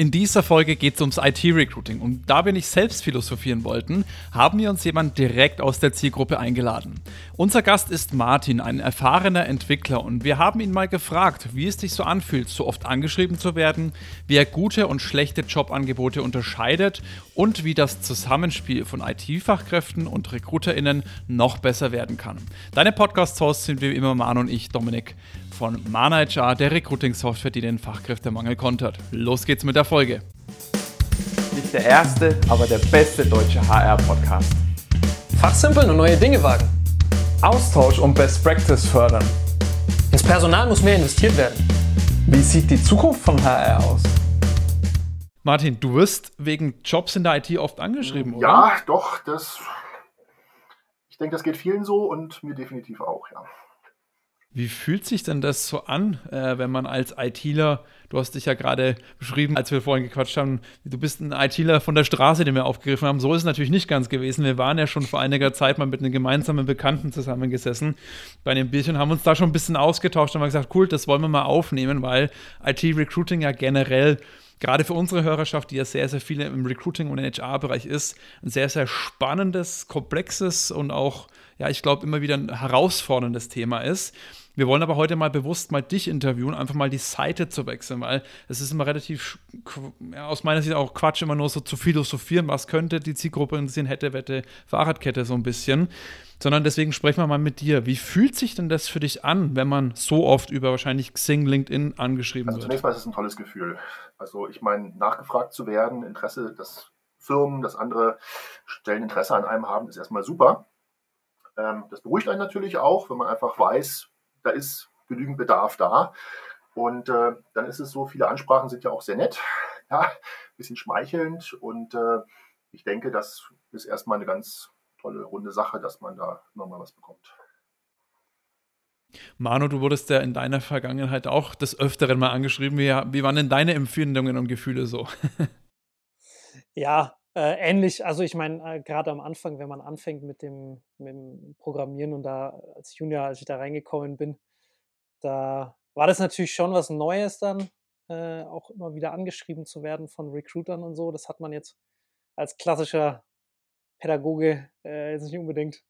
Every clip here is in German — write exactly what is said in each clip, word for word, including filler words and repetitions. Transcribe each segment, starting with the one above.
In dieser Folge geht es ums I T-Recruiting und da wir nicht selbst philosophieren wollten, haben wir uns jemanden direkt aus der Zielgruppe eingeladen. Unser Gast ist Martin, ein erfahrener Entwickler, und wir haben ihn mal gefragt, wie es sich so anfühlt, so oft angeschrieben zu werden, wie er gute und schlechte Jobangebote unterscheidet und wie das Zusammenspiel von I T-Fachkräften und RecruiterInnen noch besser werden kann. Deine Podcast-Hosts sind wie immer Manu und ich, Dominik, von ManaHR, der Recruiting-Software, die den Fachkräftemangel kontert. Los geht's mit der Folge. Nicht der erste, aber der beste deutsche H R-Podcast. Fachsimpeln und neue Dinge wagen. Austausch und Best Practice fördern. Ins Personal muss mehr investiert werden. Wie sieht die Zukunft von H R aus? Martin, du wirst wegen Jobs in der I T oft angeschrieben, oder? Ja, doch. Das, ich denke, das geht vielen so und mir definitiv auch, ja. Wie fühlt sich denn das so an, äh, wenn man als ITler, du hast dich ja gerade beschrieben, als wir vorhin gequatscht haben, du bist ein ITler von der Straße, den wir aufgegriffen haben. So ist es natürlich nicht ganz gewesen. Wir waren ja schon vor einiger Zeit mal mit einem gemeinsamen Bekannten zusammengesessen bei einem Bierchen, haben uns da schon ein bisschen ausgetauscht und haben gesagt, cool, das wollen wir mal aufnehmen, weil I T-Recruiting ja generell, gerade für unsere Hörerschaft, die ja sehr, sehr viele im Recruiting- und H R-Bereich ist, ein sehr, sehr spannendes, komplexes und auch, ja, ich glaube, immer wieder ein herausforderndes Thema ist. Wir wollen aber heute mal bewusst mal dich interviewen, einfach mal die Seite zu wechseln, weil es ist immer relativ, ja, aus meiner Sicht auch Quatsch, immer nur so zu philosophieren, was könnte die Zielgruppe interessieren, hätte, wette, Fahrradkette so ein bisschen. Sondern deswegen sprechen wir mal mit dir. Wie fühlt sich denn das für dich an, wenn man so oft über wahrscheinlich Xing, LinkedIn angeschrieben also wird? Also zunächst mal ist es ein tolles Gefühl. Also ich meine, nachgefragt zu werden, Interesse, dass Firmen, dass andere Stellen Interesse an einem haben, ist erstmal super. Das beruhigt einen natürlich auch, wenn man einfach weiß, da ist genügend Bedarf da. Und äh, dann ist es so, viele Ansprachen sind ja auch sehr nett, ja, ein bisschen schmeichelnd. Und äh, ich denke, das ist erstmal eine ganz tolle, runde Sache, dass man da nochmal was bekommt. Manu, du wurdest ja in deiner Vergangenheit auch des Öfteren mal angeschrieben. Wie, wie waren denn deine Empfindungen und Gefühle so? Ja, äh, ähnlich. Also ich meine, äh, gerade am Anfang, wenn man anfängt mit dem, mit dem Programmieren und da als Junior, als ich da reingekommen bin, da war das natürlich schon was Neues dann, äh, auch immer wieder angeschrieben zu werden von Recruitern und so. Das hat man jetzt als klassischer Pädagoge, äh, jetzt nicht unbedingt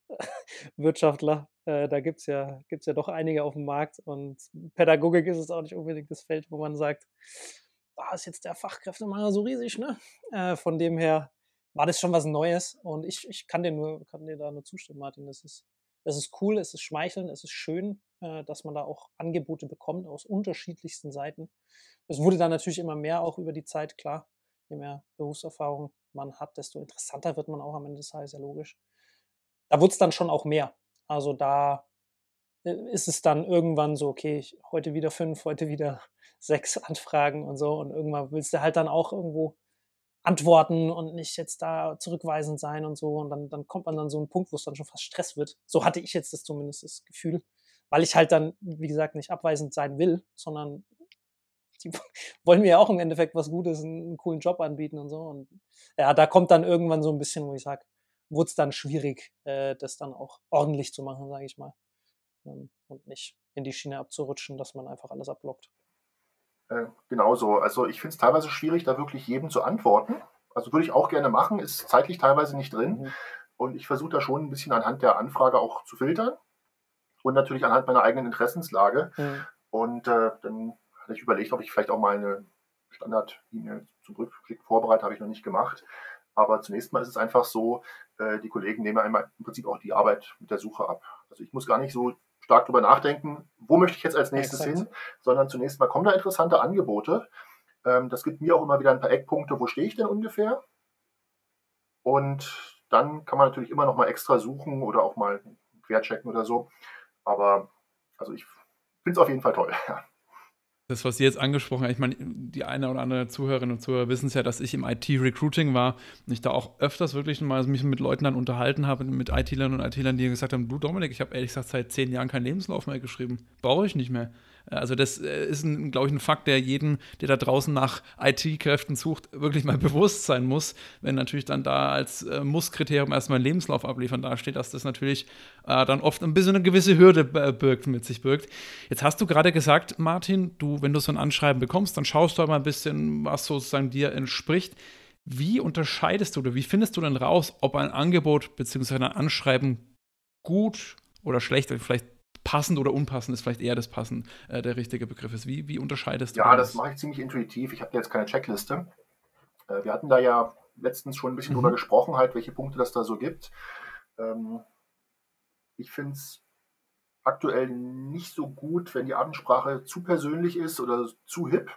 Wirtschaftler, äh, da gibt es ja, gibt's ja doch einige auf dem Markt, und Pädagogik ist es auch nicht unbedingt das Feld, wo man sagt, ah, ist jetzt der Fachkräftemangel so riesig, ne? Äh, von dem her war das schon was Neues, und ich, ich kann dir nur, kann dir da nur zustimmen, Martin. Das ist, das ist cool, es ist schmeichelnd, es ist schön, äh, dass man da auch Angebote bekommt aus unterschiedlichsten Seiten. Es wurde dann natürlich immer mehr auch über die Zeit, klar, je mehr Berufserfahrung man hat, desto interessanter wird man auch am Ende des Tages, ja logisch. Da wird es dann schon auch mehr. Also da ist es dann irgendwann so, okay, ich, heute wieder fünf, heute wieder sechs Anfragen und so, und irgendwann willst du halt dann auch irgendwo antworten und nicht jetzt da zurückweisend sein und so, und dann, dann kommt man dann so einen Punkt, wo es dann schon fast Stress wird. So hatte ich jetzt das zumindest das Gefühl, weil ich halt dann, wie gesagt, nicht abweisend sein will, sondern die wollen mir ja auch im Endeffekt was Gutes, einen coolen Job anbieten und so. Und ja, da kommt dann irgendwann so ein bisschen, wo ich sage, wurde es dann schwierig, äh, das dann auch ordentlich zu machen, sage ich mal. Ähm, und nicht in die Schiene abzurutschen, dass man einfach alles abblockt. Äh, genauso. Also ich finde es teilweise schwierig, da wirklich jedem zu antworten. Also würde ich auch gerne machen, ist zeitlich teilweise nicht drin. Mhm. Und ich versuche da schon ein bisschen anhand der Anfrage auch zu filtern. Und natürlich anhand meiner eigenen Interessenslage. Mhm. Und äh, dann ich überlegt, ob ich vielleicht auch mal eine Standard-E-Mail zum Rückblick vorbereite, habe ich noch nicht gemacht. Aber zunächst mal ist es einfach so, die Kollegen nehmen einmal im Prinzip auch die Arbeit mit der Suche ab. Also ich muss gar nicht so stark drüber nachdenken, wo möchte ich jetzt als nächstes Exakt. hin, sondern zunächst mal kommen da interessante Angebote. Das gibt mir auch immer wieder ein paar Eckpunkte, wo stehe ich denn ungefähr? Und dann kann man natürlich immer noch mal extra suchen oder auch mal querchecken oder so. Aber also ich finde es auf jeden Fall toll. Das, was Sie jetzt angesprochen haben, ich meine, die eine oder andere Zuhörerinnen und Zuhörer wissen es ja, dass ich im I T-Recruiting war und ich da auch öfters wirklich mal mich mit Leuten dann unterhalten habe, mit ITlern und ITlern, die gesagt haben, du Dominik, ich habe ehrlich gesagt seit zehn Jahren keinen Lebenslauf mehr geschrieben, brauche ich nicht mehr. Also das ist, ein, glaube ich, ein Fakt, der jedem, der da draußen nach I T-Kräften sucht, wirklich mal bewusst sein muss, wenn natürlich dann da als äh, Muss-Kriterium erstmal ein Lebenslauf abliefern dasteht, dass das natürlich äh, dann oft ein bisschen eine gewisse Hürde b- birgt, mit sich birgt. Jetzt hast du gerade gesagt, Martin, du, wenn du so ein Anschreiben bekommst, dann schaust du mal ein bisschen, was sozusagen dir entspricht. Wie unterscheidest du oder wie findest du denn raus, ob ein Angebot bzw. ein Anschreiben gut oder schlecht oder vielleicht passend oder unpassend ist, vielleicht eher das Passend äh, der richtige Begriff ist? Wie, wie unterscheidest du? Ja, das mache ich ziemlich intuitiv. Ich habe jetzt keine Checkliste. Äh, wir hatten da ja letztens schon ein bisschen mhm. drüber gesprochen, halt, welche Punkte das da so gibt. Ähm, ich finde es aktuell nicht so gut, wenn die Ansprache zu persönlich ist oder zu hip.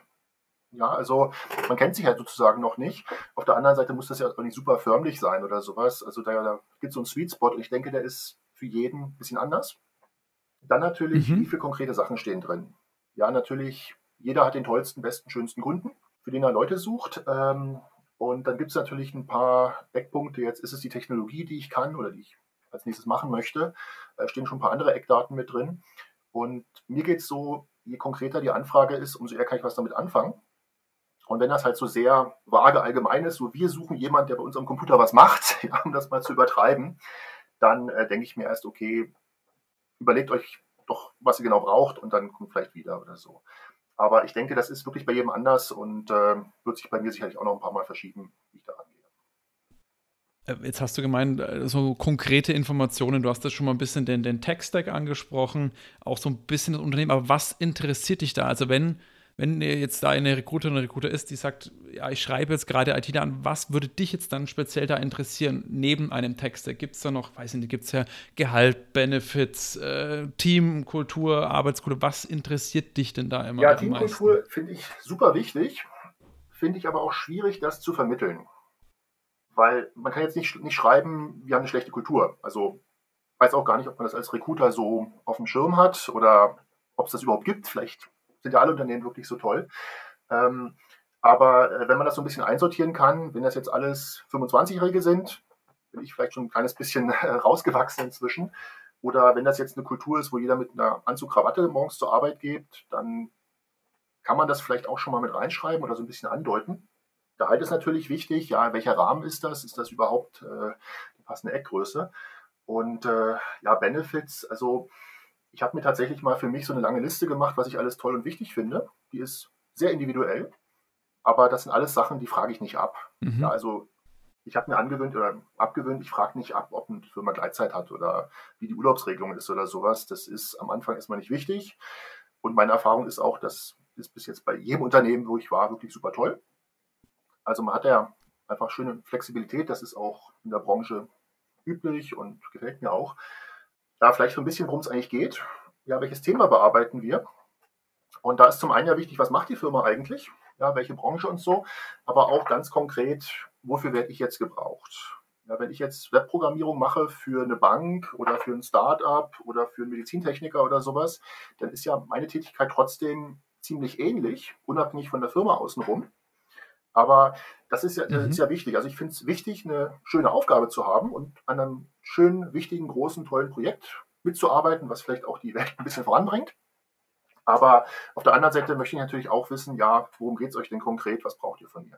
Ja, also man kennt sich halt sozusagen noch nicht. Auf der anderen Seite muss das ja auch nicht super förmlich sein oder sowas. Also da, da gibt es so einen Sweet Spot und ich denke, der ist für jeden ein bisschen anders. Dann natürlich, mhm. wie viele konkrete Sachen stehen drin. Ja, natürlich, jeder hat den tollsten, besten, schönsten Kunden, für den er Leute sucht. Und dann gibt es natürlich ein paar Eckpunkte. Jetzt ist es die Technologie, die ich kann oder die ich als nächstes machen möchte. Da stehen schon ein paar andere Eckdaten mit drin. Und mir geht es so, je konkreter die Anfrage ist, umso eher kann ich was damit anfangen. Und wenn das halt so sehr vage allgemein ist, so wir suchen jemanden, der bei uns am Computer was macht, ja, um das mal zu übertreiben, dann äh, denke ich mir erst, okay, überlegt euch doch, was ihr genau braucht und dann kommt vielleicht wieder oder so. Aber ich denke, das ist wirklich bei jedem anders und äh, wird sich bei mir sicherlich auch noch ein paar Mal verschieben, wie ich da angehe. Jetzt hast du gemeint, so konkrete Informationen, du hast das schon mal ein bisschen den, den Tech-Stack angesprochen, auch so ein bisschen das Unternehmen, aber was interessiert dich da? Also wenn Wenn jetzt da eine Recruiterin oder Recruiter ist, die sagt, ja, ich schreibe jetzt gerade I T da an, was würde dich jetzt dann speziell da interessieren, neben einem Text? Gibt es da noch, weiß ich nicht, gibt es ja Gehalt, Benefits, äh, Teamkultur, Arbeitskultur, was interessiert dich denn da immer? Ja, Teamkultur finde ich super wichtig, finde ich aber auch schwierig, das zu vermitteln. Weil man kann jetzt nicht, nicht schreiben, wir haben eine schlechte Kultur. Also weiß auch gar nicht, ob man das als Recruiter so auf dem Schirm hat oder ob es das überhaupt gibt, vielleicht sind ja alle Unternehmen wirklich so toll. Ähm, aber äh, wenn man das so ein bisschen einsortieren kann, wenn das jetzt alles fünfundzwanzigjährige sind, bin ich vielleicht schon ein kleines bisschen äh, rausgewachsen inzwischen, oder wenn das jetzt eine Kultur ist, wo jeder mit einer Anzug-Krawatte morgens zur Arbeit geht, dann kann man das vielleicht auch schon mal mit reinschreiben oder so ein bisschen andeuten. Gehalt ist natürlich wichtig. Ja, welcher Rahmen ist das? Ist das überhaupt äh, die passende Eckgröße? Und äh, ja, Benefits, also ich habe mir tatsächlich mal für mich so eine lange Liste gemacht, was ich alles toll und wichtig finde. Die ist sehr individuell, aber das sind alles Sachen, die frage ich nicht ab. Mhm. Ja, also ich habe mir angewöhnt oder abgewöhnt, ich frage nicht ab, ob eine Firma Gleitzeit hat oder wie die Urlaubsregelung ist oder sowas. Das ist am Anfang erstmal nicht wichtig. Und meine Erfahrung ist auch, das ist bis jetzt bei jedem Unternehmen, wo ich war, wirklich super toll. Also man hat ja einfach schöne Flexibilität. Das ist auch in der Branche üblich und gefällt mir auch. Da vielleicht so ein bisschen, worum es eigentlich geht. Ja, welches Thema bearbeiten wir? Und da ist zum einen ja wichtig, was macht die Firma eigentlich? Ja, welche Branche und so. Aber auch ganz konkret, wofür werde ich jetzt gebraucht? Ja, wenn ich jetzt Webprogrammierung mache für eine Bank oder für ein Start-up oder für einen Medizintechniker oder sowas, dann ist ja meine Tätigkeit trotzdem ziemlich ähnlich, unabhängig von der Firma außenrum. Aber das ist ja, das ist ja wichtig. Also ich finde es wichtig, eine schöne Aufgabe zu haben und an einem schönen, wichtigen, großen, tollen Projekt mitzuarbeiten, was vielleicht auch die Welt ein bisschen voranbringt. Aber auf der anderen Seite möchte ich natürlich auch wissen, ja, worum geht es euch denn konkret? Was braucht ihr von mir?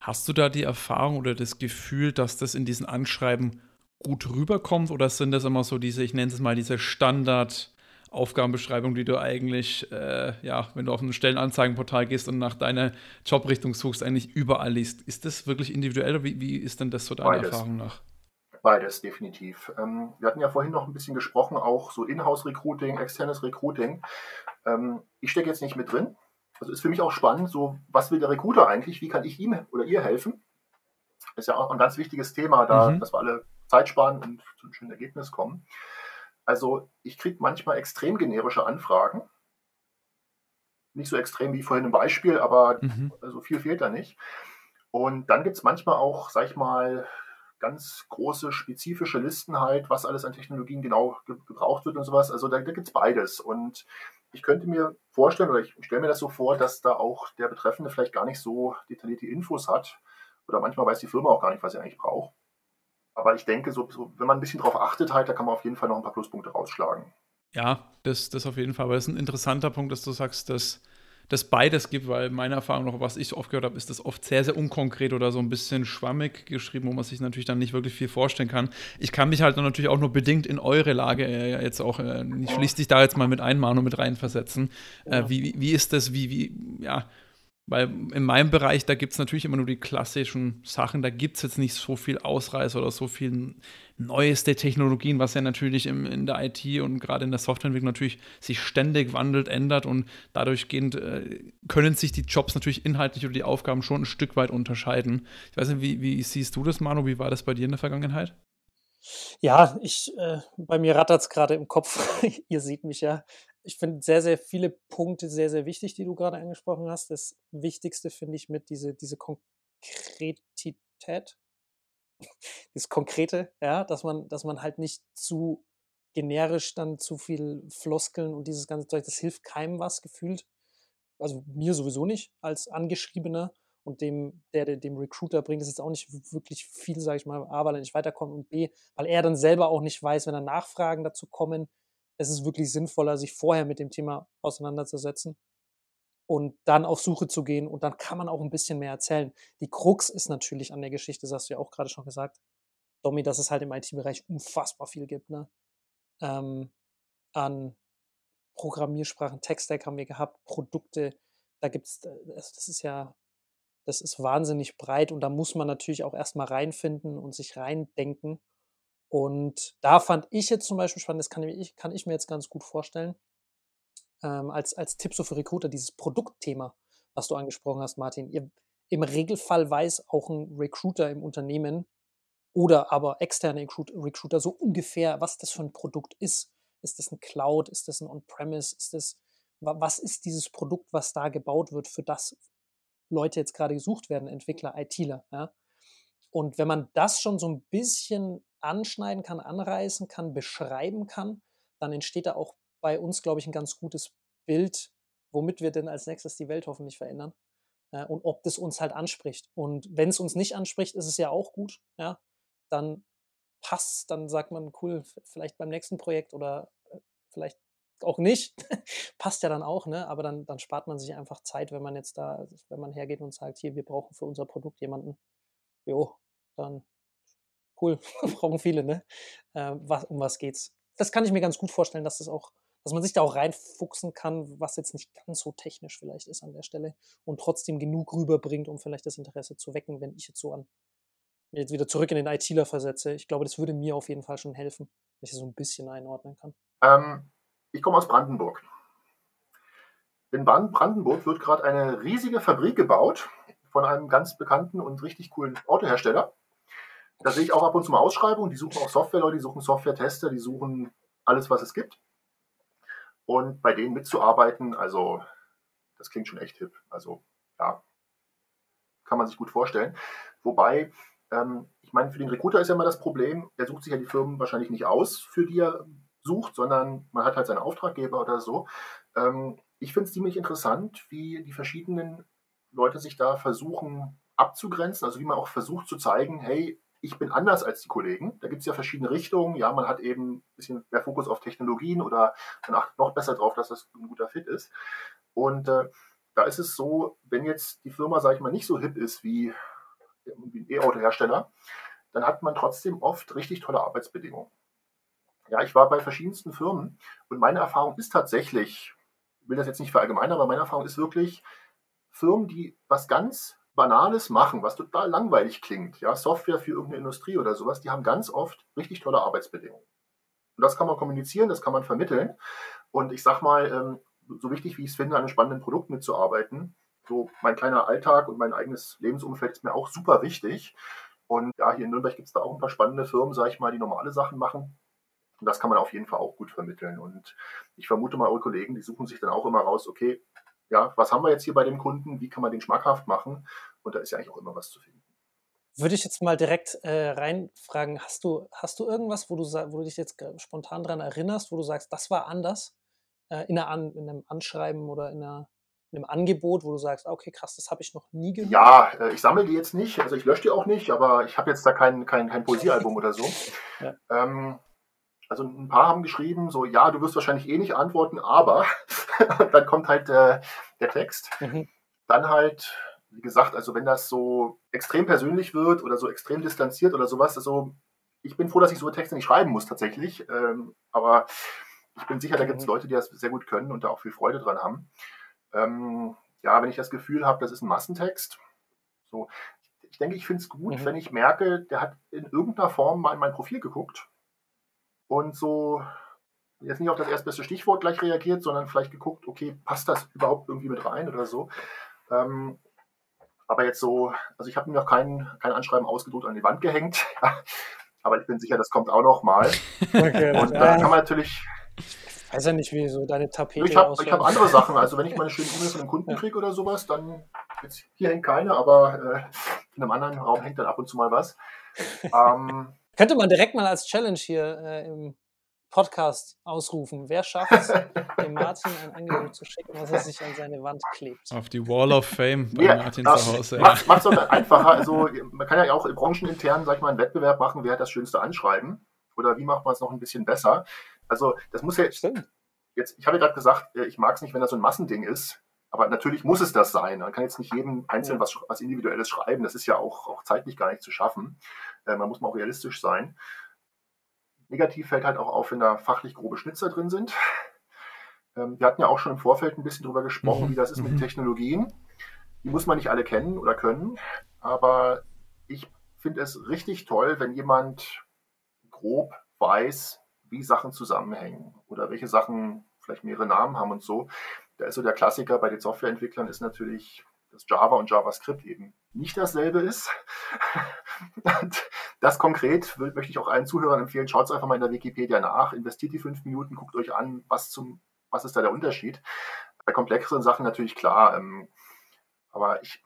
Hast du da die Erfahrung oder das Gefühl, dass das in diesen Anschreiben gut rüberkommt? Oder sind das immer so diese, ich nenne es mal, diese Standard- Aufgabenbeschreibung, die du eigentlich, äh, ja, wenn du auf ein Stellenanzeigenportal gehst und nach deiner Jobrichtung suchst, eigentlich überall liest. Ist das wirklich individuell oder wie, wie ist denn das so deiner Beides. Erfahrung nach? Beides, definitiv. Ähm, wir hatten ja vorhin noch ein bisschen gesprochen, auch so Inhouse-Recruiting, externes Recruiting. Ähm, ich stecke jetzt nicht mit drin. Also ist für mich auch spannend, so, was will der Recruiter eigentlich? Wie kann ich ihm oder ihr helfen? Ist ja auch ein ganz wichtiges Thema, da, mhm. dass wir alle Zeit sparen und zu einem schönen Ergebnis kommen. Also ich kriege manchmal extrem generische Anfragen. Nicht so extrem wie vorhin im Beispiel, aber mhm. also viel fehlt da nicht. Und dann gibt es manchmal auch, sag ich mal, ganz große spezifische Listen halt, was alles an Technologien genau ge- gebraucht wird und sowas. Also da, da gibt es beides. Und ich könnte mir vorstellen, oder ich stelle mir das so vor, dass da auch der Betreffende vielleicht gar nicht so detaillierte Infos hat. Oder manchmal weiß die Firma auch gar nicht, was sie eigentlich braucht. Aber ich denke, so, so, wenn man ein bisschen drauf achtet, halt, da kann man auf jeden Fall noch ein paar Pluspunkte rausschlagen. Ja, das, das auf jeden Fall. Aber das ist ein interessanter Punkt, dass du sagst, dass das beides gibt, weil meine Erfahrung noch, was ich oft gehört habe, ist das oft sehr, sehr unkonkret oder so ein bisschen schwammig geschrieben, wo man sich natürlich dann nicht wirklich viel vorstellen kann. Ich kann mich halt natürlich auch nur bedingt in eure Lage äh, jetzt auch, äh, ich schließe dich da jetzt mal mit einmachen und mit reinversetzen. Äh, wie, wie ist das, wie, wie, ja, weil in meinem Bereich, da gibt es natürlich immer nur die klassischen Sachen, da gibt es jetzt nicht so viel Ausreißer oder so viel neueste Technologien, was ja natürlich im, in der I T und gerade in der Softwareentwicklung natürlich sich ständig wandelt, ändert und dadurch gehend äh, können sich die Jobs natürlich inhaltlich oder die Aufgaben schon ein Stück weit unterscheiden. Ich weiß nicht, wie, wie siehst du das, Manu? Wie war das bei dir in der Vergangenheit? Ja, ich äh, bei mir rattert es gerade im Kopf. Ihr seht mich ja. Ich finde sehr, sehr viele Punkte sehr, sehr wichtig, die du gerade angesprochen hast. Das Wichtigste finde ich mit diese, diese Konkretität, das Konkrete, ja, dass man, dass man halt nicht zu generisch dann zu viel Floskeln und dieses ganze Zeug, das hilft keinem was gefühlt. Also mir sowieso nicht als Angeschriebener und dem, der, der dem Recruiter bringt es jetzt auch nicht wirklich viel, sage ich mal, A, weil er nicht weiterkommt und B, weil er dann selber auch nicht weiß, wenn dann Nachfragen dazu kommen. Es ist wirklich sinnvoller, sich vorher mit dem Thema auseinanderzusetzen und dann auf Suche zu gehen und dann kann man auch ein bisschen mehr erzählen. Die Krux ist natürlich an der Geschichte, das hast du ja auch gerade schon gesagt, Domi, dass es halt im I T-Bereich unfassbar viel gibt, ne? Ähm, an Programmiersprachen, Tech-Stack haben wir gehabt, Produkte, da gibt's, das ist ja, das ist wahnsinnig breit und da muss man natürlich auch erstmal reinfinden und sich reindenken. Und da fand ich jetzt zum Beispiel spannend, das kann ich, kann ich mir jetzt ganz gut vorstellen, ähm, als, als Tipp so für Recruiter, dieses Produktthema, was du angesprochen hast, Martin. Ihr, im Regelfall weiß auch ein Recruiter im Unternehmen oder aber externe Recruiter so ungefähr, was das für ein Produkt ist. Ist das ein Cloud? Ist das ein On-Premise? Ist das, was ist dieses Produkt, was da gebaut wird, für das Leute jetzt gerade gesucht werden, Entwickler, ITler, ja? Und wenn man das schon so ein bisschen anschneiden kann, anreißen kann, beschreiben kann, dann entsteht da auch bei uns, glaube ich, ein ganz gutes Bild, womit wir denn als nächstes die Welt hoffentlich verändern äh, und ob das uns halt anspricht. Und wenn es uns nicht anspricht, ist es ja auch gut, ja, dann passt, dann sagt man, cool, vielleicht beim nächsten Projekt oder äh, vielleicht auch nicht, passt ja dann auch, ne? Aber dann, dann spart man sich einfach Zeit, wenn man jetzt da, wenn man hergeht und sagt, hier, wir brauchen für unser Produkt jemanden, jo, dann cool, brauchen viele, ne? Äh, was, um was geht's? Das kann ich mir ganz gut vorstellen, dass das auch, dass man sich da auch reinfuchsen kann, was jetzt nicht ganz so technisch vielleicht ist an der Stelle und trotzdem genug rüberbringt, um vielleicht das Interesse zu wecken, wenn ich jetzt so an jetzt wieder zurück in den ITler versetze. Ich glaube, das würde mir auf jeden Fall schon helfen, wenn ich das so ein bisschen einordnen kann. Ähm, ich komme aus Brandenburg. In Brandenburg wird gerade eine riesige Fabrik gebaut von einem ganz bekannten und richtig coolen Autohersteller. Da sehe ich auch ab und zu mal Ausschreibungen, die suchen auch Softwareleute, die suchen Software-Tester, die suchen alles, was es gibt. Und bei denen mitzuarbeiten, also das klingt schon echt hip. Also ja, kann man sich gut vorstellen. Wobei, ähm, ich meine, für den Recruiter ist ja immer das Problem, er sucht sich ja die Firmen wahrscheinlich nicht aus, für die er sucht, sondern man hat halt seinen Auftraggeber oder so. Ähm, ich finde es ziemlich interessant, wie die verschiedenen Leute sich da versuchen abzugrenzen, also wie man auch versucht zu zeigen, hey, ich bin anders als die Kollegen. Da gibt es ja verschiedene Richtungen. Ja, man hat eben ein bisschen mehr Fokus auf Technologien oder man achtet noch besser drauf, dass das ein guter Fit ist. Und äh, da ist es so, wenn jetzt die Firma, sage ich mal, nicht so hip ist wie, wie ein E-Auto-Hersteller, dann hat man trotzdem oft richtig tolle Arbeitsbedingungen. Ja, ich war bei verschiedensten Firmen und meine Erfahrung ist tatsächlich, ich will das jetzt nicht verallgemeinern, aber meine Erfahrung ist wirklich, Firmen, die was ganz Banales machen, was total langweilig klingt, ja, Software für irgendeine Industrie oder sowas, die haben ganz oft richtig tolle Arbeitsbedingungen. Und das kann man kommunizieren, das kann man vermitteln. Und ich sag mal, so wichtig wie ich es finde, an einem spannenden Produkt mitzuarbeiten, so mein kleiner Alltag und mein eigenes Lebensumfeld ist mir auch super wichtig. Und ja, hier in Nürnberg gibt es da auch ein paar spannende Firmen, sag ich mal, die normale Sachen machen. Und das kann man auf jeden Fall auch gut vermitteln. Und ich vermute mal, eure Kollegen, die suchen sich dann auch immer raus, okay, ja, was haben wir jetzt hier bei dem Kunden? Wie kann man den schmackhaft machen? Und da ist ja eigentlich auch immer was zu finden. Würde ich jetzt mal direkt äh, reinfragen, hast du, hast du irgendwas, wo du, wo du dich jetzt spontan dran erinnerst, wo du sagst, das war anders äh, in, einer, in einem Anschreiben oder in, einer, in einem Angebot, wo du sagst, okay, krass, das habe ich noch nie gehört? Ja, äh, ich sammle die jetzt nicht, also ich lösche die auch nicht, aber ich habe jetzt da kein, kein, kein Poesiealbum oder so. Ja. Ähm, Also ein paar haben geschrieben, so, ja, du wirst wahrscheinlich eh nicht antworten, aber dann kommt halt äh, der Text. Mhm. Dann halt, wie gesagt, also wenn das so extrem persönlich wird oder so extrem distanziert oder sowas, also ich bin froh, dass ich so Texte nicht schreiben muss tatsächlich, ähm, aber ich bin sicher, da gibt es Leute, die das sehr gut können und da auch viel Freude dran haben. Ähm, ja, wenn ich das Gefühl habe, das ist ein Massentext, so, ich denke, ich finde es gut, mhm. wenn ich merke, der hat in irgendeiner Form mal in mein Profil geguckt und so jetzt nicht auf das erstbeste Stichwort gleich reagiert, sondern vielleicht geguckt, okay, passt das überhaupt irgendwie mit rein oder so. Ähm, aber jetzt so, also ich habe mir noch kein, kein Anschreiben ausgedruckt an die Wand gehängt, aber ich bin sicher, das kommt auch noch mal. Okay, und ja. Dann kann man natürlich... Ich weiß ja nicht, wie so deine Tapete aussieht. Ich habe hab andere Sachen, also wenn ich mal eine schöne E-Mail von einem Kunden kriege oder sowas, dann, jetzt hier hängt keine, aber äh, in einem anderen Raum hängt dann ab und zu mal was. Ähm, Könnte man direkt mal als Challenge hier äh, im Podcast ausrufen. Wer schafft es, dem Martin ein Angebot zu schicken, was er sich an seine Wand klebt? Auf die Wall of Fame bei yeah, Martin zu Hause. Macht es doch einfacher. Also man kann ja auch branchenintern, sag ich mal, einen Wettbewerb machen, wer hat das schönste Anschreiben oder wie macht man es noch ein bisschen besser. Also das muss ja jetzt, ich habe ja gerade gesagt, ich mag es nicht, wenn das so ein Massending ist, aber natürlich muss es das sein. Man kann jetzt nicht jedem einzeln was, was Individuelles schreiben. Das ist ja auch, auch zeitlich gar nicht zu schaffen. Äh, man muss mal auch realistisch sein. Negativ fällt halt auch auf, wenn da fachlich grobe Schnitzer drin sind. Ähm, wir hatten ja auch schon im Vorfeld ein bisschen drüber gesprochen, mhm. wie das ist mit mhm. Technologien. Die muss man nicht alle kennen oder können, aber ich finde es richtig toll, wenn jemand grob weiß, wie Sachen zusammenhängen oder welche Sachen vielleicht mehrere Namen haben und so. Da ist so der Klassiker bei den Softwareentwicklern ist natürlich, dass Java und JavaScript eben nicht dasselbe ist. Und das konkret will, möchte ich auch allen Zuhörern empfehlen. Schaut es einfach mal in der Wikipedia nach, investiert die fünf Minuten, guckt euch an, was, zum, was ist da der Unterschied. Bei komplexeren Sachen natürlich klar, ähm, aber ich...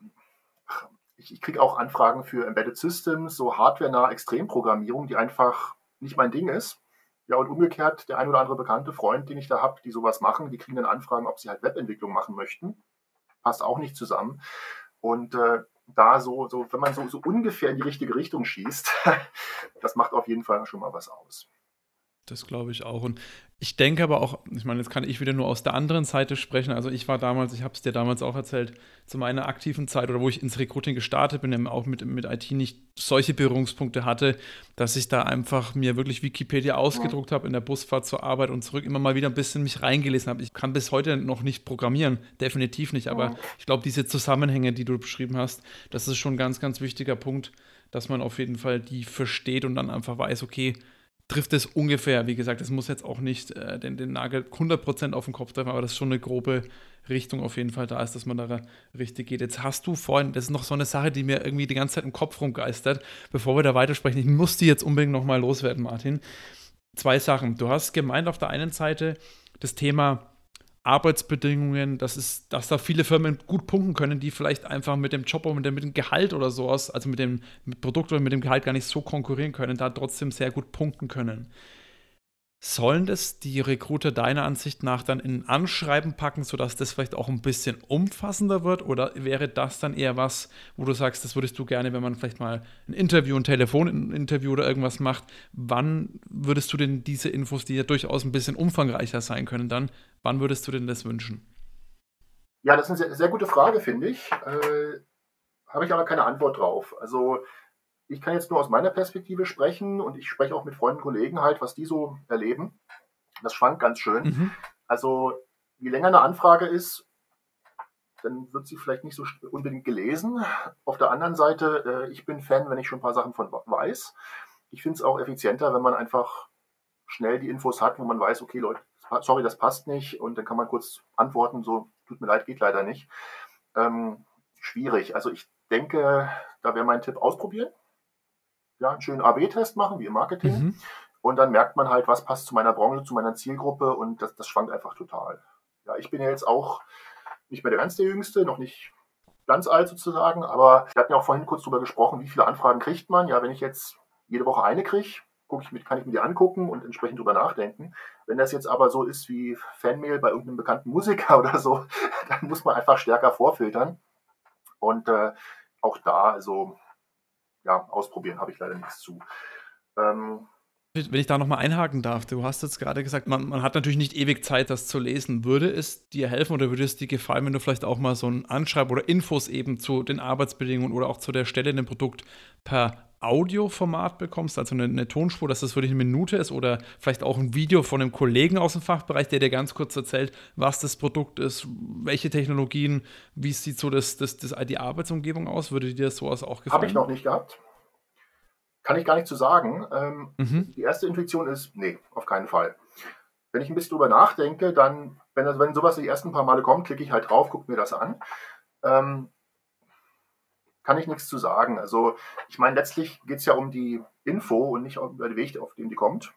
Ach, Ich kriege auch Anfragen für Embedded Systems, so hardwarenahe Extremprogrammierung, die einfach nicht mein Ding ist. Ja, und umgekehrt, der ein oder andere bekannte Freund, den ich da habe, die sowas machen, die kriegen dann Anfragen, ob sie halt Webentwicklung machen möchten. Passt auch nicht zusammen. Und äh, da so, so, wenn man so, so ungefähr in die richtige Richtung schießt, das macht auf jeden Fall schon mal was aus. Das glaube ich auch. Und ich denke aber auch, ich meine, jetzt kann ich wieder nur aus der anderen Seite sprechen. Also ich war damals, ich habe es dir damals auch erzählt, zu meiner aktiven Zeit oder wo ich ins Recruiting gestartet bin, auch mit, mit I T nicht solche Berührungspunkte hatte, dass ich da einfach mir wirklich Wikipedia ausgedruckt ja. habe, in der Busfahrt zur Arbeit und zurück immer mal wieder ein bisschen mich reingelesen habe. Ich kann bis heute noch nicht programmieren, definitiv nicht. Aber ja. ich glaube, diese Zusammenhänge, die du beschrieben hast, das ist schon ein ganz, ganz wichtiger Punkt, dass man auf jeden Fall die versteht und dann einfach weiß, okay, trifft es ungefähr, wie gesagt, es muss jetzt auch nicht äh, den, den Nagel hundert Prozent auf den Kopf treffen, aber das ist schon eine grobe Richtung auf jeden Fall da ist, dass man da richtig geht. Jetzt hast du vorhin, das ist noch so eine Sache, die mir irgendwie die ganze Zeit im Kopf rumgeistert, bevor wir da weitersprechen, ich muss die jetzt unbedingt nochmal loswerden, Martin. Zwei Sachen, du hast gemeint auf der einen Seite das Thema Arbeitsbedingungen, das ist, dass da viele Firmen gut punkten können, die vielleicht einfach mit dem Job oder mit dem Gehalt oder sowas, also mit dem mit Produkt oder mit dem Gehalt gar nicht so konkurrieren können, da trotzdem sehr gut punkten können. Sollen das die Recruiter deiner Ansicht nach dann in ein Anschreiben packen, sodass das vielleicht auch ein bisschen umfassender wird? Oder wäre das dann eher was, wo du sagst, das würdest du gerne, wenn man vielleicht mal ein Interview, ein Telefoninterview oder irgendwas macht, wann würdest du denn diese Infos, die ja durchaus ein bisschen umfangreicher sein können dann, wann würdest du denn das wünschen? Ja, das ist eine sehr, sehr gute Frage, finde ich. Äh, habe ich aber keine Antwort drauf. Also ich kann jetzt nur aus meiner Perspektive sprechen und ich spreche auch mit Freunden und Kollegen halt, was die so erleben. Das schwankt ganz schön. Mhm. Also je länger eine Anfrage ist, dann wird sie vielleicht nicht so unbedingt gelesen. Auf der anderen Seite, ich bin Fan, wenn ich schon ein paar Sachen von weiß. Ich finde es auch effizienter, wenn man einfach schnell die Infos hat, wo man weiß, okay Leute, sorry, das passt nicht und dann kann man kurz antworten, so tut mir leid, geht leider nicht. Ähm, schwierig. Also ich denke, da wäre mein Tipp, ausprobieren. Ja, einen schönen A B Test machen, wie im Marketing. Mhm. Und dann merkt man halt, was passt zu meiner Branche, zu meiner Zielgruppe und das, das schwankt einfach total. Ja, ich bin ja jetzt auch nicht mehr der ganz der Jüngste, noch nicht ganz alt sozusagen, aber wir hatten ja auch vorhin kurz drüber gesprochen, wie viele Anfragen kriegt man. Ja, wenn ich jetzt jede Woche eine kriege, guck ich mit, kann ich mir die angucken und entsprechend drüber nachdenken. Wenn das jetzt aber so ist wie Fanmail bei irgendeinem bekannten Musiker oder so, dann muss man einfach stärker vorfiltern. Und äh, auch da, also... ja, ausprobieren habe ich leider nichts zu. Ähm, Wenn ich da nochmal einhaken darf, du hast jetzt gerade gesagt, man, man hat natürlich nicht ewig Zeit, das zu lesen. Würde es dir helfen oder würde es dir gefallen, wenn du vielleicht auch mal so ein Anschreib oder Infos eben zu den Arbeitsbedingungen oder auch zu der Stelle in dem Produkt per Audioformat bekommst, also eine, eine Tonspur, dass das wirklich eine Minute ist oder vielleicht auch ein Video von einem Kollegen aus dem Fachbereich, der dir ganz kurz erzählt, was das Produkt ist, welche Technologien, wie sieht so das, das, das, die Arbeitsumgebung aus? Würde dir sowas auch gefallen? Habe ich noch nicht gehabt. Kann ich gar nicht zu sagen. Ähm, mhm. Die erste Intuition ist, nee, auf keinen Fall. Wenn ich ein bisschen drüber nachdenke, dann, wenn, wenn sowas die ersten paar Male kommt, klicke ich halt drauf, gucke mir das an. Ähm, kann ich nichts zu sagen. Also ich meine, letztlich geht es ja um die Info und nicht um den Weg, auf dem die kommt.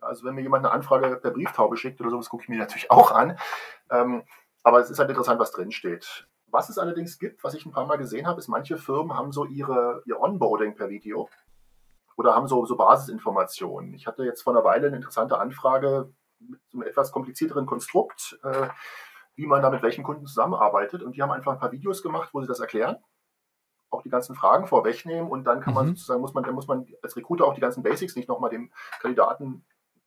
Also wenn mir jemand eine Anfrage per Brieftaube schickt oder sowas, gucke ich mir natürlich auch an. Ähm, aber es ist halt interessant, was drinsteht. Was es allerdings gibt, was ich ein paar Mal gesehen habe, ist, manche Firmen haben so ihre, ihr Onboarding per Video oder haben so, so Basisinformationen. Ich hatte jetzt vor einer Weile eine interessante Anfrage mit so einem etwas komplizierteren Konstrukt, äh, wie man da mit welchen Kunden zusammenarbeitet. Und die haben einfach ein paar Videos gemacht, wo sie das erklären, auch die ganzen Fragen vorwegnehmen. Und dann kann man mhm. sozusagen, muss man, dann muss man als Recruiter auch die ganzen Basics nicht nochmal dem Kandidaten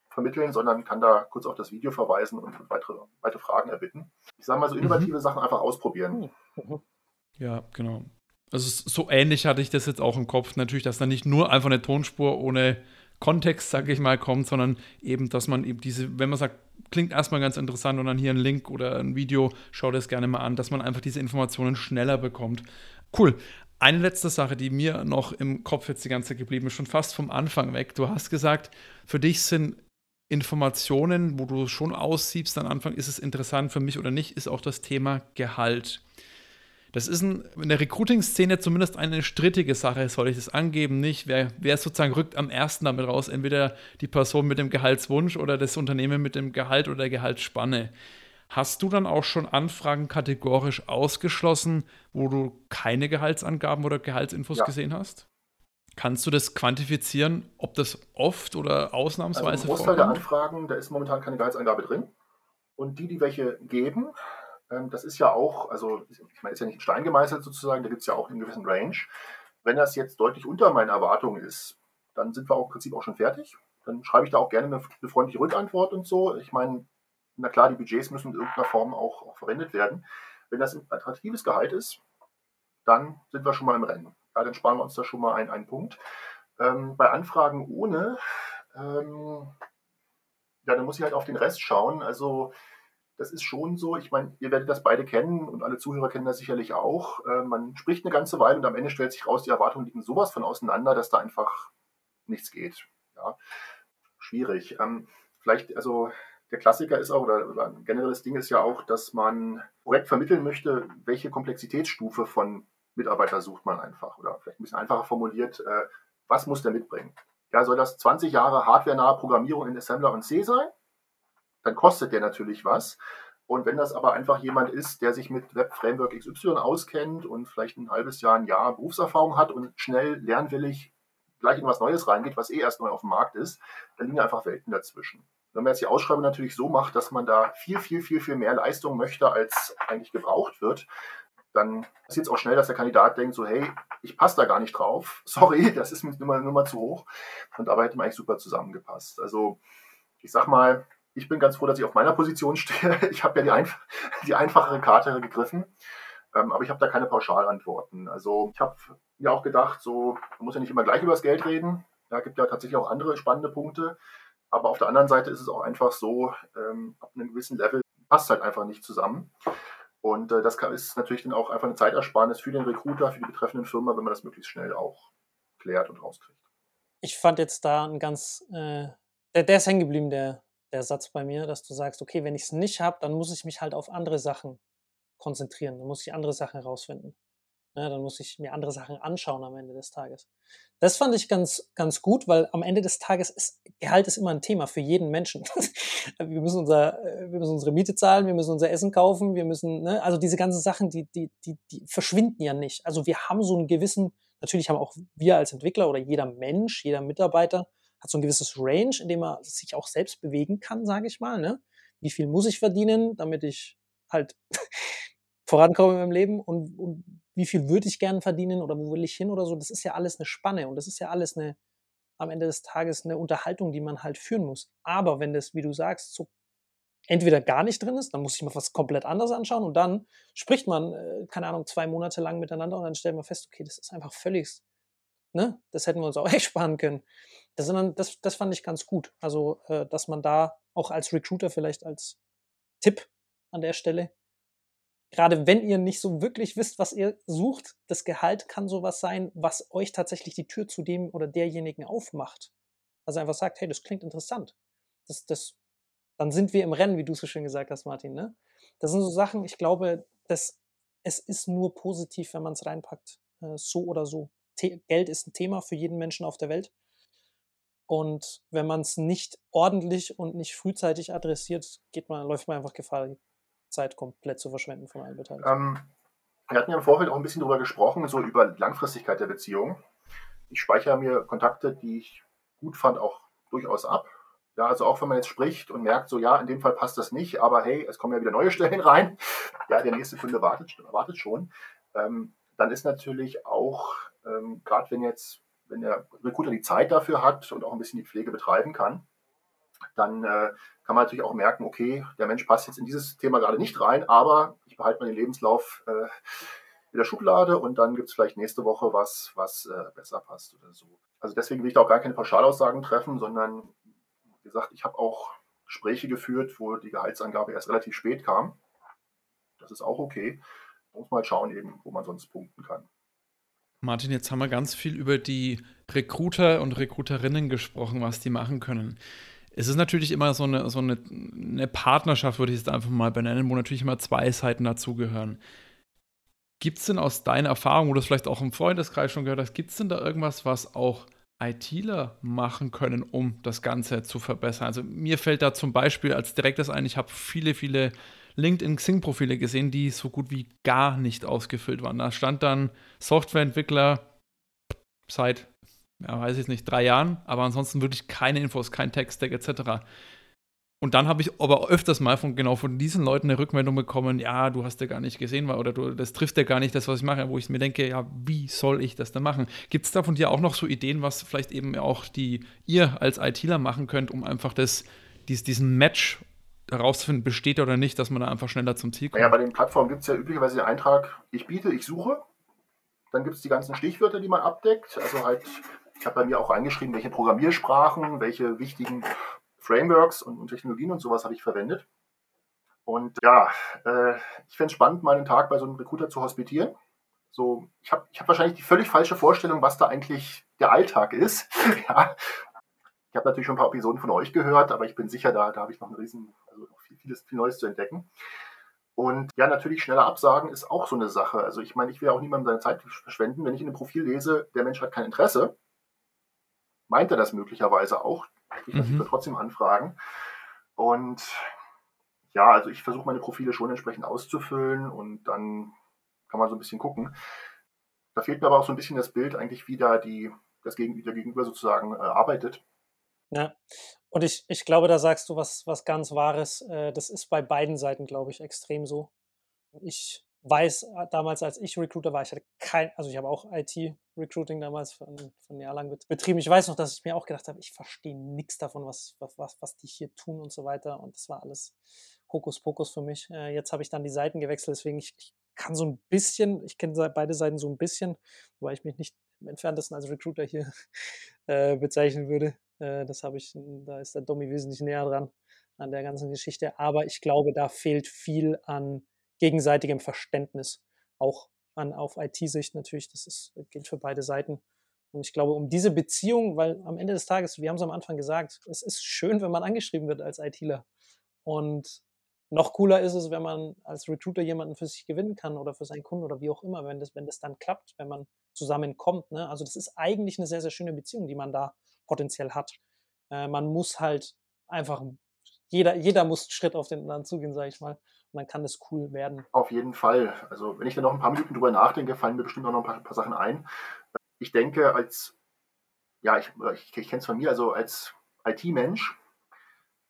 vermitteln, sondern kann da kurz auf das Video verweisen und weitere, weitere Fragen erbitten. Ich sage mal, so innovative mhm. Sachen einfach ausprobieren. Mhm. Ja, genau. Also so ähnlich hatte ich das jetzt auch im Kopf, natürlich, dass da nicht nur einfach eine Tonspur ohne Kontext, sage ich mal, kommt, sondern eben, dass man eben diese, wenn man sagt, klingt erstmal ganz interessant und dann hier ein Link oder ein Video, schau dir das gerne mal an, dass man einfach diese Informationen schneller bekommt. Cool. Eine letzte Sache, die mir noch im Kopf jetzt die ganze Zeit geblieben ist, schon fast vom Anfang weg. Du hast gesagt, für dich sind Informationen, wo du schon aussiebst, am Anfang ist es interessant für mich oder nicht, ist auch das Thema Gehalt. Das ist ein, in der Recruiting-Szene zumindest eine strittige Sache. Soll ich das angeben, nicht? Wer, wer sozusagen rückt am ersten damit raus? Entweder die Person mit dem Gehaltswunsch oder das Unternehmen mit dem Gehalt oder der Gehaltsspanne. Hast du dann auch schon Anfragen kategorisch ausgeschlossen, wo du keine Gehaltsangaben oder Gehaltsinfos ja. gesehen hast? Kannst du das quantifizieren, ob das oft oder ausnahmsweise also im Großteil vorkommt? Der Anfragen, da ist momentan keine Gehaltsangabe drin. Und die, die welche geben, das ist ja auch, also ich meine, ist ja nicht in Stein gemeißelt sozusagen, da gibt es ja auch einen gewissen Range. Wenn das jetzt deutlich unter meinen Erwartungen ist, dann sind wir auch im Prinzip auch schon fertig. Dann schreibe ich da auch gerne eine, eine freundliche Rückantwort und so. Ich meine, na klar, die Budgets müssen in irgendeiner Form auch, auch verwendet werden. Wenn das ein attraktives Gehalt ist, dann sind wir schon mal im Rennen. Ja, dann sparen wir uns da schon mal einen, einen Punkt. Ähm, bei Anfragen ohne, ähm, ja, dann muss ich halt auf den Rest schauen. Also das ist schon so, ich meine, ihr werdet das beide kennen und alle Zuhörer kennen das sicherlich auch. Äh, man spricht eine ganze Weile und am Ende stellt sich raus, die Erwartungen liegen sowas von auseinander, dass da einfach nichts geht. Ja, schwierig. Ähm, vielleicht, also der Klassiker ist auch, oder, oder ein generelles Ding ist ja auch, dass man korrekt vermitteln möchte, welche Komplexitätsstufe von Mitarbeiter sucht man einfach. Oder vielleicht ein bisschen einfacher formuliert, äh, was muss der mitbringen? Ja, soll das zwanzig Jahre hardwarenahe Programmierung in Assembler und C sein? Dann kostet der natürlich was. Und wenn das aber einfach jemand ist, der sich mit Web-Framework X Y auskennt und vielleicht ein halbes Jahr, ein Jahr Berufserfahrung hat und schnell lernwillig gleich in was Neues reingeht, was eh erst neu auf dem Markt ist, dann liegen einfach Welten dazwischen. Wenn man jetzt die Ausschreibung natürlich so macht, dass man da viel, viel, viel, viel mehr Leistung möchte, als eigentlich gebraucht wird, dann passiert es auch schnell, dass der Kandidat denkt so, hey, ich passe da gar nicht drauf. Sorry, das ist mir nur, nur mal zu hoch. Und dabei hätte man eigentlich super zusammengepasst. Also ich sag mal, ich bin ganz froh, dass ich auf meiner Position stehe. Ich habe ja die, einf- die einfachere Karte gegriffen, ähm, aber ich habe da keine Pauschalantworten. Also ich habe mir auch gedacht, so, man muss ja nicht immer gleich über das Geld reden. Da gibt ja tatsächlich auch andere spannende Punkte. Aber auf der anderen Seite ist es auch einfach so, ähm, ab einem gewissen Level passt halt einfach nicht zusammen. Und äh, das kann, ist natürlich dann auch einfach eine Zeitersparnis für den Recruiter, für die betreffenden Firma, wenn man das möglichst schnell auch klärt und rauskriegt. Ich fand jetzt da ein ganz, äh, der, der ist hängen geblieben, der Der Satz bei mir, dass du sagst, okay, wenn ich es nicht habe, dann muss ich mich halt auf andere Sachen konzentrieren, dann muss ich andere Sachen rausfinden. Ja, dann muss ich mir andere Sachen anschauen am Ende des Tages. Das fand ich ganz, ganz gut, weil am Ende des Tages ist Gehalt ist immer ein Thema für jeden Menschen. wir, müssen unser, wir müssen unsere Miete zahlen, wir müssen unser Essen kaufen, wir müssen, ne, also diese ganzen Sachen, die, die, die, die verschwinden ja nicht. Also wir haben so einen gewissen, natürlich haben auch wir als Entwickler oder jeder Mensch, jeder Mitarbeiter, hat so ein gewisses Range, in dem er sich auch selbst bewegen kann, sage ich mal. Ne? Wie viel muss ich verdienen, damit ich halt vorankomme in meinem Leben und, und wie viel würde ich gerne verdienen oder wo will ich hin oder so. Das ist ja alles eine Spanne und das ist ja alles eine, am Ende des Tages eine Unterhaltung, die man halt führen muss. Aber wenn das, wie du sagst, so entweder gar nicht drin ist, dann muss ich mal was komplett anderes anschauen und dann spricht man, keine Ahnung, zwei Monate lang miteinander und dann stellt man fest, okay, das ist einfach völlig, ne, das hätten wir uns auch echt sparen können. Das, das, das fand ich ganz gut. Also, dass man da auch als Recruiter vielleicht als Tipp an der Stelle, gerade wenn ihr nicht so wirklich wisst, was ihr sucht, das Gehalt kann sowas sein, was euch tatsächlich die Tür zu dem oder derjenigen aufmacht. Also einfach sagt, hey, das klingt interessant. Das, das Dann sind wir im Rennen, wie du es so schön gesagt hast, Martin. Ne? Das sind so Sachen, ich glaube, das, es ist nur positiv, wenn man es reinpackt. So oder so. Te- Geld ist ein Thema für jeden Menschen auf der Welt. Und wenn man es nicht ordentlich und nicht frühzeitig adressiert, geht man, läuft man einfach Gefahr, die Zeit komplett zu verschwenden von allen Beteiligten. Ähm, wir hatten ja im Vorfeld auch ein bisschen drüber gesprochen, so über Langfristigkeit der Beziehung. Ich speichere mir Kontakte, die ich gut fand, auch durchaus ab. Ja, also auch wenn man jetzt spricht und merkt, so ja, in dem Fall passt das nicht, aber hey, es kommen ja wieder neue Stellen rein, ja, der nächste Kunde wartet, wartet schon, ähm, dann ist natürlich auch, ähm, gerade wenn jetzt, wenn der Recruiter die Zeit dafür hat und auch ein bisschen die Pflege betreiben kann, dann äh, kann man natürlich auch merken, okay, der Mensch passt jetzt in dieses Thema gerade nicht rein, aber ich behalte mal den Lebenslauf äh, in der Schublade und dann gibt es vielleicht nächste Woche was, was äh, besser passt oder so. Also deswegen will ich da auch gar keine Pauschalaussagen treffen, sondern gesagt, ich habe auch Gespräche geführt, wo die Gehaltsangabe erst relativ spät kam. Das ist auch okay. Man muss mal schauen, eben, wo man sonst punkten kann. Martin, jetzt haben wir ganz viel über die Recruiter und Recruiterinnen gesprochen, was die machen können. Es ist natürlich immer so eine, so eine, eine Partnerschaft, würde ich es einfach mal benennen, wo natürlich immer zwei Seiten dazugehören. Gibt es denn aus deiner Erfahrung, wo du es vielleicht auch im Freundeskreis schon gehört hast, gibt es denn da irgendwas, was auch ITler machen können, um das Ganze zu verbessern? Also mir fällt da zum Beispiel als Direktes ein, ich habe viele, viele LinkedIn-Xing-Profile gesehen, die so gut wie gar nicht ausgefüllt waren. Da stand dann Softwareentwickler seit, ja, weiß ich nicht, drei Jahren, aber ansonsten wirklich keine Infos, kein Tech-Stack et cetera. Und dann habe ich aber öfters mal von genau von diesen Leuten eine Rückmeldung bekommen, ja, du hast ja gar nicht gesehen, oder du, das trifft ja gar nicht das, was ich mache, wo ich mir denke, ja, wie soll ich das denn machen? Gibt es da von dir auch noch so Ideen, was vielleicht eben auch die ihr als ITler machen könnt, um einfach das, dies, diesen Match herauszufinden, besteht oder nicht, dass man da einfach schneller zum Ziel kommt? Ja, bei den Plattformen gibt es ja üblicherweise den Eintrag, ich biete, ich suche. Dann gibt es die ganzen Stichwörter, die man abdeckt. Also halt, ich habe bei mir auch eingeschrieben, welche Programmiersprachen, welche wichtigen Frameworks und Technologien und sowas habe ich verwendet. Und ja, äh, ich fände es spannend, meinen Tag bei so einem Recruiter zu hospitieren. So, ich habe ich hab wahrscheinlich die völlig falsche Vorstellung, was da eigentlich der Alltag ist. Ja. Ich habe natürlich schon ein paar Episoden von euch gehört, aber ich bin sicher, da, da habe ich noch ein riesen, also noch viel, vieles, viel Neues zu entdecken. Und ja, natürlich schneller Absagen ist auch so eine Sache. Also ich meine, ich will auch niemandem seine Zeit verschwenden, wenn ich in einem Profil lese, der Mensch hat kein Interesse. Meint er das möglicherweise auch? Ich muss mhm. trotzdem anfragen. Und ja, also ich versuche meine Profile schon entsprechend auszufüllen und dann kann man so ein bisschen gucken. Da fehlt mir aber auch so ein bisschen das Bild eigentlich, wie da die, das Gegenüber, Gegenüber sozusagen äh, arbeitet. Ja, und ich, ich glaube, da sagst du was, was ganz Wahres. Das ist bei beiden Seiten, glaube ich, extrem so. Ich weiß, damals als ich Recruiter war, ich hatte kein, also ich habe auch I T-Recruiting damals von einem Jahr lang betrieben. Ich weiß noch, dass ich mir auch gedacht habe, ich verstehe nichts davon, was, was, was die hier tun und so weiter. Und das war alles Hokuspokus für mich. Äh, jetzt habe ich dann die Seiten gewechselt, deswegen ich, ich kann so ein bisschen, ich kenne beide Seiten so ein bisschen, wobei ich mich nicht im Entferntesten als Recruiter hier äh, bezeichnen würde. Äh, das habe ich, da ist der Domi wesentlich näher dran an der ganzen Geschichte. Aber ich glaube, da fehlt viel an gegenseitigem Verständnis, auch an, auf I T-Sicht natürlich, das ist, gilt für beide Seiten. Und ich glaube, um diese Beziehung, weil am Ende des Tages, wir haben es am Anfang gesagt, es ist schön, wenn man angeschrieben wird als ITler. Und noch cooler ist es, wenn man als Recruiter jemanden für sich gewinnen kann oder für seinen Kunden oder wie auch immer, wenn das, wenn das dann klappt, wenn man zusammenkommt. Ne? Also das ist eigentlich eine sehr, sehr schöne Beziehung, die man da potenziell hat. Äh, man muss halt einfach, jeder, jeder muss einen Schritt auf den anderen zugehen, sage ich mal. Und dann kann das cool werden. Auf jeden Fall. Also wenn ich da noch ein paar Minuten drüber nachdenke, fallen mir bestimmt auch noch ein paar, paar Sachen ein. Ich denke, als, ja, ich, ich, ich kenne es von mir, also als I T-Mensch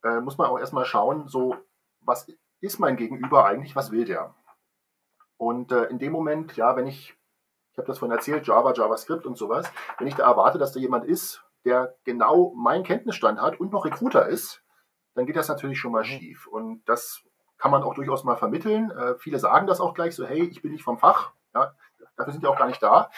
äh, muss man auch erstmal schauen, so, was ist mein Gegenüber eigentlich, was will der? Und äh, in dem Moment, ja, wenn ich, ich habe das vorhin erzählt, Java, JavaScript und sowas, wenn ich da erwarte, dass da jemand ist, der genau meinen Kenntnisstand hat und noch Recruiter ist, dann geht das natürlich schon mal schief. Und das kann man auch durchaus mal vermitteln. Äh, viele sagen das auch gleich so, hey, ich bin nicht vom Fach. Ja, dafür sind die auch gar nicht da.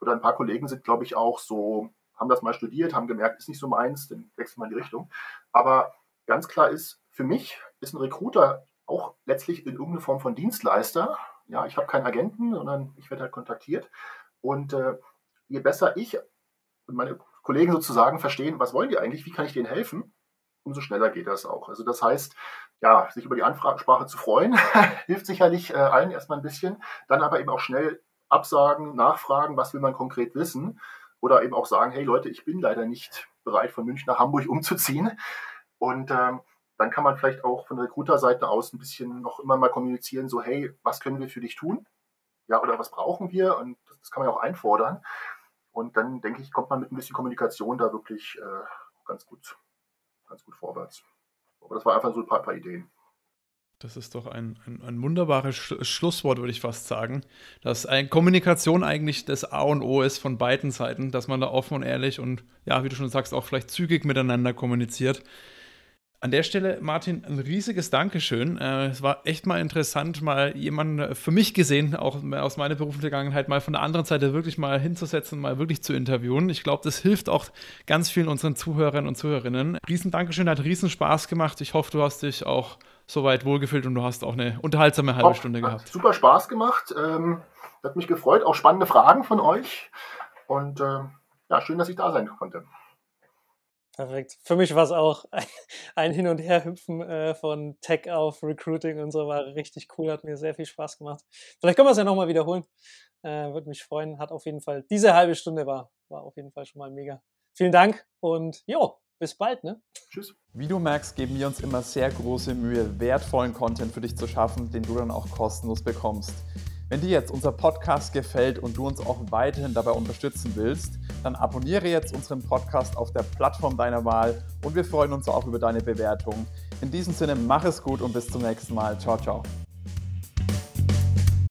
Oder ein paar Kollegen sind, glaube ich, auch so, haben das mal studiert, haben gemerkt, ist nicht so meins, dann wechselt man die Richtung. Aber ganz klar ist, für mich ist ein Recruiter auch letztlich in irgendeiner Form von Dienstleister. Ja, ich habe keinen Agenten, sondern ich werde halt kontaktiert. Und äh, je besser ich und meine Kollegen sozusagen verstehen, was wollen die eigentlich, wie kann ich denen helfen, umso schneller geht das auch. Also das heißt, ja, sich über die Ansprache zu freuen, hilft sicherlich äh, allen erstmal ein bisschen. Dann aber eben auch schnell absagen, nachfragen, was will man konkret wissen. Oder eben auch sagen, hey Leute, ich bin leider nicht bereit, von München nach Hamburg umzuziehen. Und ähm, dann kann man vielleicht auch von der Recruiter-Seite aus ein bisschen noch immer mal kommunizieren, so hey, was können wir für dich tun? Ja, oder was brauchen wir? Und das kann man ja auch einfordern. Und dann, denke ich, kommt man mit ein bisschen Kommunikation da wirklich äh, ganz gut, ganz gut vorwärts. Aber das war einfach so ein paar, paar Ideen. Das ist doch ein, ein, ein wunderbares Sch- Schlusswort, würde ich fast sagen, dass ein Kommunikation eigentlich das A und O ist von beiden Seiten, dass man da offen und ehrlich und, ja, wie du schon sagst, auch vielleicht zügig miteinander kommuniziert. An der Stelle, Martin, ein riesiges Dankeschön. Äh, es war echt mal interessant, mal jemanden für mich gesehen, auch aus meiner beruflichen Vergangenheit, mal von der anderen Seite wirklich mal hinzusetzen, mal wirklich zu interviewen. Ich glaube, das hilft auch ganz vielen unseren Zuhörern und Zuhörerinnen. Riesen Dankeschön, hat riesen Spaß gemacht. Ich hoffe, du hast dich auch soweit wohlgefühlt und du hast auch eine unterhaltsame halbe auch, Stunde gehabt. Hat super Spaß gemacht. Ähm, hat mich gefreut. Auch spannende Fragen von euch. Und ähm, ja, schön, dass ich da sein konnte. Perfekt. Für mich war es auch ein Hin- und Herhüpfen äh, von Tech auf Recruiting und so, war richtig cool, hat mir sehr viel Spaß gemacht. Vielleicht können wir es ja nochmal wiederholen, äh, würde mich freuen, hat auf jeden Fall, diese halbe Stunde war, war auf jeden Fall schon mal mega. Vielen Dank und jo, bis bald, ne? Tschüss. Wie du merkst, geben wir uns immer sehr große Mühe, wertvollen Content für dich zu schaffen, den du dann auch kostenlos bekommst. Wenn dir jetzt unser Podcast gefällt und du uns auch weiterhin dabei unterstützen willst, dann abonniere jetzt unseren Podcast auf der Plattform deiner Wahl und wir freuen uns auch über deine Bewertung. In diesem Sinne, mach es gut und bis zum nächsten Mal. Ciao, ciao.